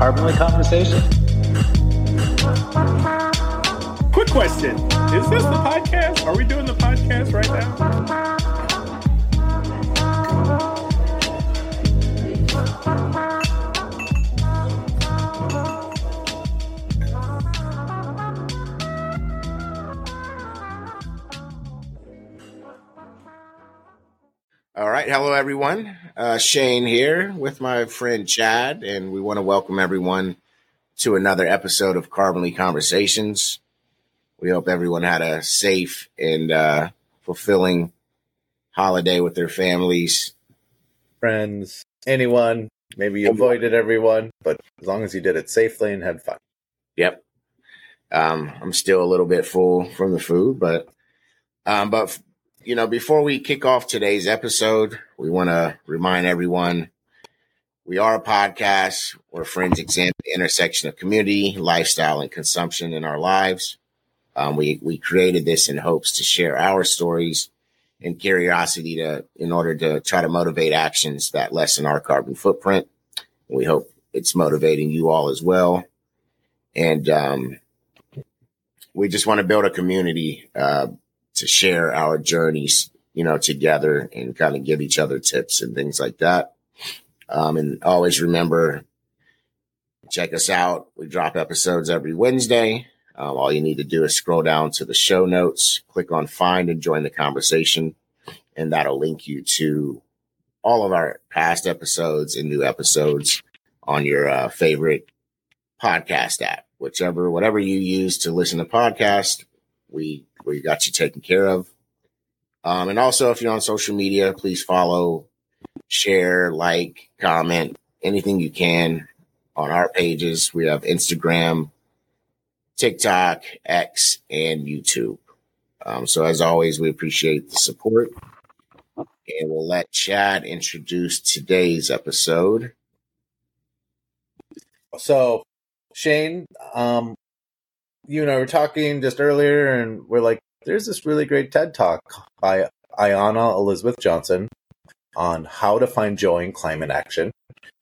Crbnly Conversations. Quick question. Is this the podcast? Are we doing the podcast right now? All right. Hello, everyone. Shane here with my friend Chad, and we want to welcome everyone to another episode of Crbnly Conversations. We hope everyone had a safe and fulfilling holiday with their families, friends, anyone. Maybe you avoided everyone, but as long as you did it safely and had fun. Yep. I'm still a little bit full from the food, but you know, before we kick off today's episode, we want to remind everyone we are a podcast where friends examine the intersection of community, lifestyle, and consumption in our lives. We created this in hopes to share our stories and curiosity in order to try to motivate actions that lessen our carbon footprint. We hope it's motivating you all as well. And we just want to build a community to share our journeys, you know, together and kind of give each other tips and things like that. And always remember, check us out. We drop episodes every Wednesday. All you need to do is scroll down to the show notes, click on find and join the conversation, and that'll link you to all of our past episodes and new episodes on your favorite podcast app, whatever you use to listen to podcasts. We got you taken care of. And also, if you're on social media, please follow, share, like, comment, anything you can on our pages. We have Instagram, TikTok, X, and YouTube. So as always, we appreciate the support. And we'll let Chad introduce today's episode. So, Shane, you and I were talking just earlier, and we're like, there's this really great TED Talk by Ayana Elizabeth Johnson on how to find joy in climate action.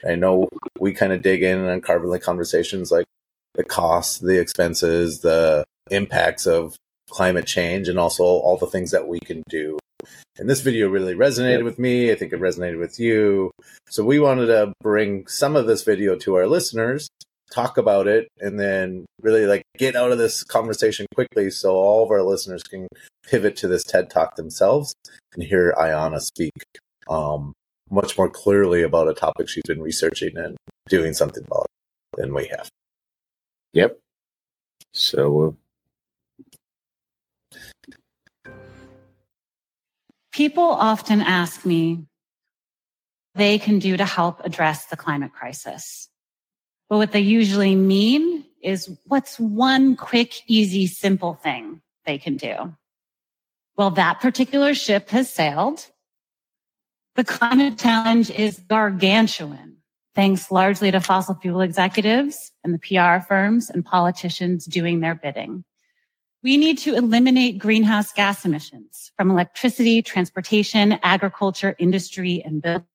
I know we kind of dig in on Crbnly Conversations, like the costs, the expenses, the impacts of climate change, and also all the things that we can do. And this video really resonated with me. I think it resonated with you. So we wanted to bring some of this video to our listeners, talk about it, and then really like get out of this conversation quickly so all of our listeners can pivot to this TED Talk themselves and hear Ayana speak much more clearly about a topic she's been researching and doing something about than we have. Yep. So people often ask me what they can do to help address the climate crisis. But what they usually mean is, what's one quick, easy, simple thing they can do? Well, that particular ship has sailed. The climate challenge is gargantuan, thanks largely to fossil fuel executives and the PR firms and politicians doing their bidding. We need to eliminate greenhouse gas emissions from electricity, transportation, agriculture, industry, and buildings.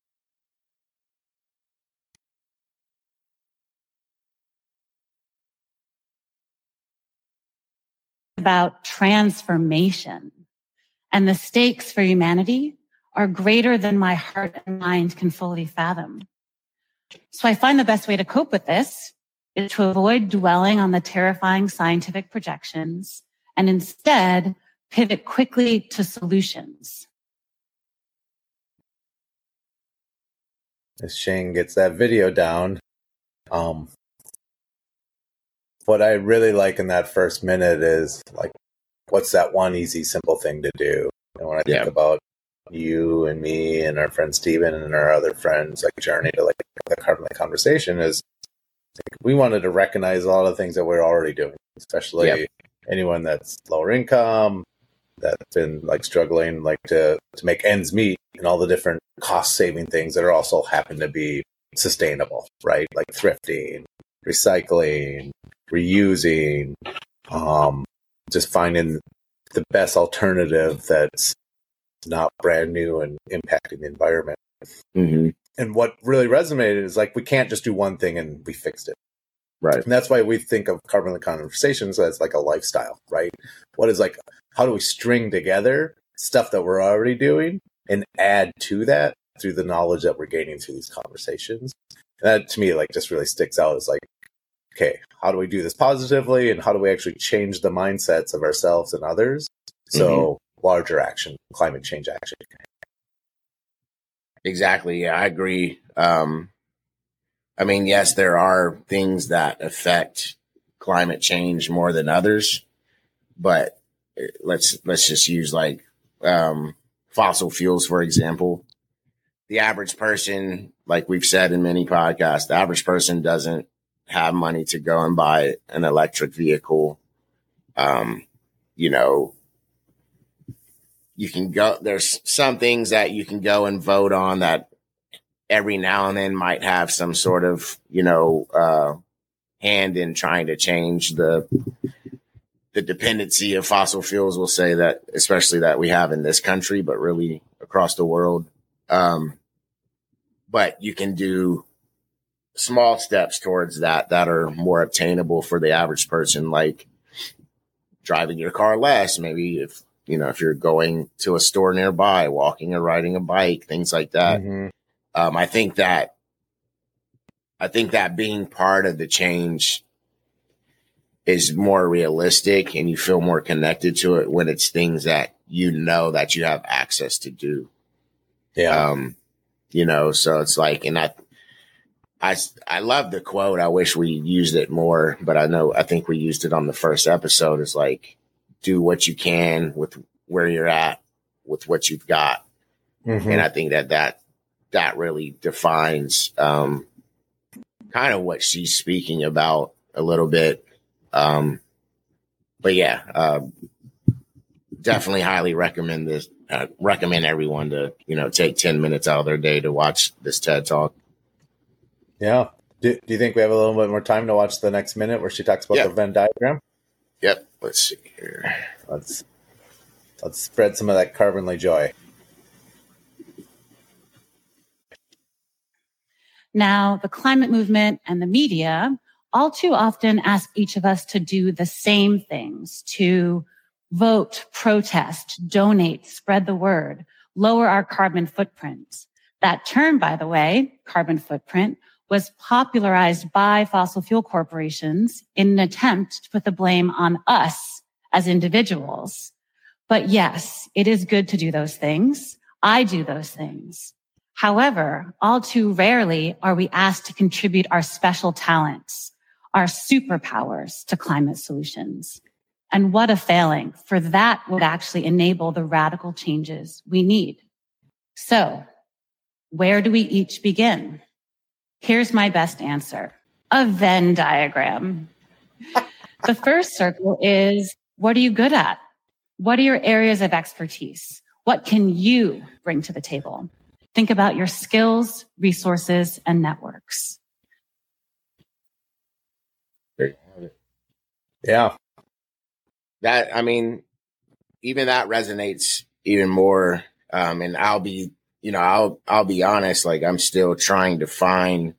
About transformation, and the stakes for humanity are greater than my heart and mind can fully fathom. So I find the best way to cope with this is to avoid dwelling on the terrifying scientific projections and instead pivot quickly to solutions. As Shane gets that video down, what I really like in that first minute is like, what's that one easy, simple thing to do? And when I think about you and me and our friend Steven and our other friends, like journey to like the Crbnly Conversation is like, we wanted to recognize a lot of things that we're already doing, especially anyone that's lower income, that's been like struggling, like to make ends meet, and all the different cost saving things that are also happen to be sustainable, right? Like thrifting, recycling, reusing, just finding the best alternative that's not brand new and impacting the environment. Mm-hmm. And what really resonated is like, we can't just do one thing and we fixed it. Right. And that's why we think of Crbnly Conversations as like a lifestyle, right? What is like, how do we string together stuff that we're already doing and add to that through the knowledge that we're gaining through these conversations? And that to me, like, just really sticks out as like, okay, how do we do this positively? And how do we actually change the mindsets of ourselves and others? So larger action, climate change action. Exactly. Yeah, I agree. I mean, yes, there are things that affect climate change more than others, but let's just use like fossil fuels, for example. The average person, like we've said in many podcasts, the average person doesn't have money to go and buy an electric vehicle. You know, you can go, there's some things that you can go and vote on that every now and then might have some sort of, you know, hand in trying to change the dependency of fossil fuels. We'll say that, especially that we have in this country, but really across the world. But you can do small steps towards that, that are more obtainable for the average person, like driving your car less. Maybe if, you know, if you're going to a store nearby, walking or riding a bike, things like that. I think that being part of the change is more realistic, and you feel more connected to it when it's things that you know that you have access to do. Yeah. You know, so it's like, and I love the quote. I wish we used it more, but I think we used it on the first episode. It's like, do what you can with where you're at, with what you've got. And I think that really defines kind of what she's speaking about a little bit. But yeah, definitely highly recommend this. Recommend everyone to, you know, take 10 minutes out of their day to watch this TED Talk. Yeah. Do you think we have a little bit more time to watch the next minute where she talks about the Venn diagram? Yep. Let's see here. Let's spread some of that Crbnly joy. Now, the climate movement and the media all too often ask each of us to do the same things, to vote, protest, donate, spread the word, lower our carbon footprint. That term, by the way, carbon footprint, was popularized by fossil fuel corporations in an attempt to put the blame on us as individuals. But yes, it is good to do those things. I do those things. However, all too rarely are we asked to contribute our special talents, our superpowers to climate solutions. And what a failing, for that would actually enable the radical changes we need. So, where do we each begin? Here's my best answer, a Venn diagram. The first circle is, what are you good at? What are your areas of expertise? What can you bring to the table? Think about your skills, resources, and networks. Yeah. That, I mean, even that resonates even more. And I'll be, you know, I'll be honest, like I'm still trying to find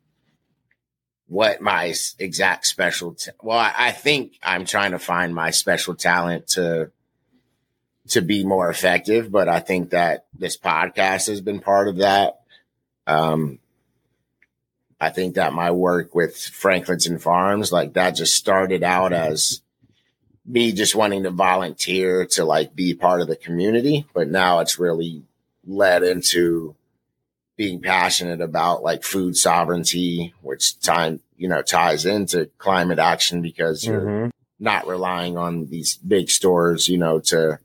what my exact I think I'm trying to find my special talent to be more effective, but I think that this podcast has been part of that. I think that my work with Franklinton Farms, like that just started out as me just wanting to volunteer to like be part of the community, but now it's really led into being passionate about like food sovereignty, which ties into climate action because you're not relying on these big stores, you know, to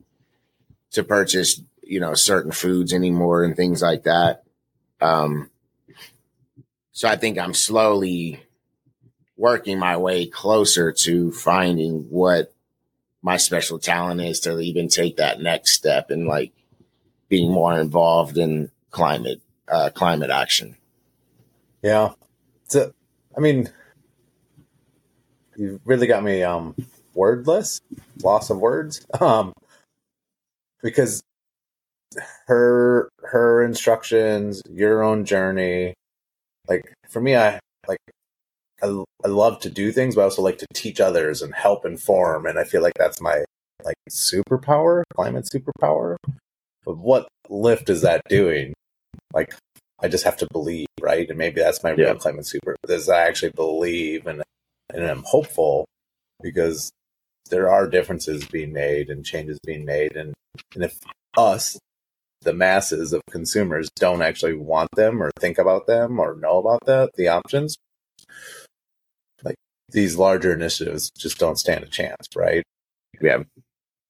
purchase, you know, certain foods anymore and things like that. So I think I'm slowly working my way closer to finding what my special talent is to even take that next step and like being more involved in climate action. Yeah. So, I mean, you really got me, wordless, loss of words. Because her instructions, your own journey, like for me, I like I love to do things, but I also like to teach others and help inform. And I feel like that's my superpower, climate superpower. But what lift is that doing? Like, I just have to believe, right? And maybe that's my real climate super, is I actually believe and I'm hopeful, because there are differences being made and changes being made. And if us, the masses of consumers, don't actually want them or think about them or know about the options, like these larger initiatives just don't stand a chance, right? Yeah.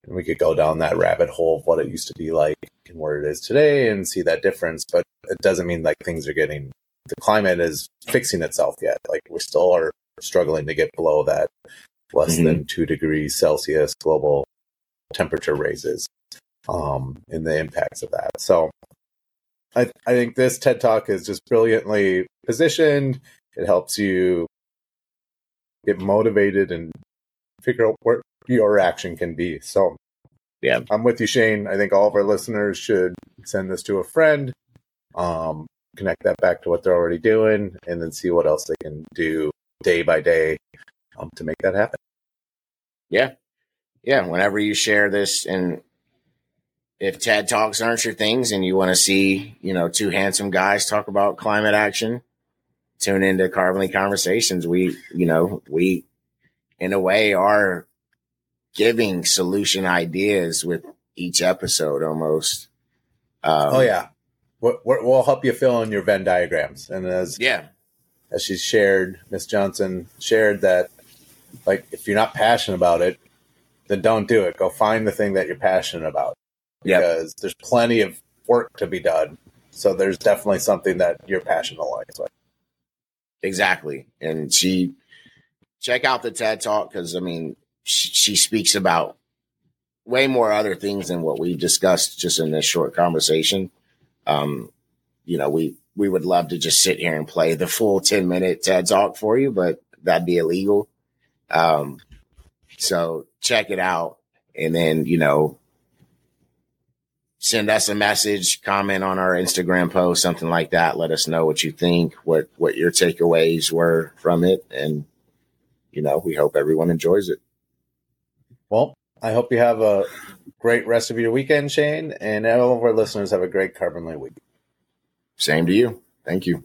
And we could go down that rabbit hole of what it used to be like and where it is today and see that difference. But it doesn't mean things are getting, the climate is fixing itself yet. Like, we still are struggling to get below that less than 2 degrees Celsius global temperature raises, and the impacts of that. So I think this TED Talk is just brilliantly positioned. It helps you get motivated and figure out where your action can be. So yeah, I'm with you, Shane. I think all of our listeners should send this to a friend, connect that back to what they're already doing, and then see what else they can do day by day to make that happen. Yeah. Yeah. Whenever you share this, and if TED Talks aren't your things and you want to see, two handsome guys talk about climate action, tune into Crbnly Conversations. We in a way are giving solution ideas with each episode almost. We'll help you fill in your Venn diagrams. And as she's shared, Ms. Johnson shared that, if you're not passionate about it, then don't do it. Go find the thing that you're passionate about, because there's plenty of work to be done. So there's definitely something that you're passionate about. Exactly. And check out the TED Talk, because, she speaks about way more other things than what we've discussed just in this short conversation. We would love to just sit here and play the full 10-minute TED Talk for you, but that'd be illegal. So check it out, and then, send us a message, comment on our Instagram post, something like that. Let us know what you think, what your takeaways were from it. And, we hope everyone enjoys it. Well, I hope you have a great rest of your weekend, Shane, and all of our listeners have a great Crbnly week. Same to you. Thank you.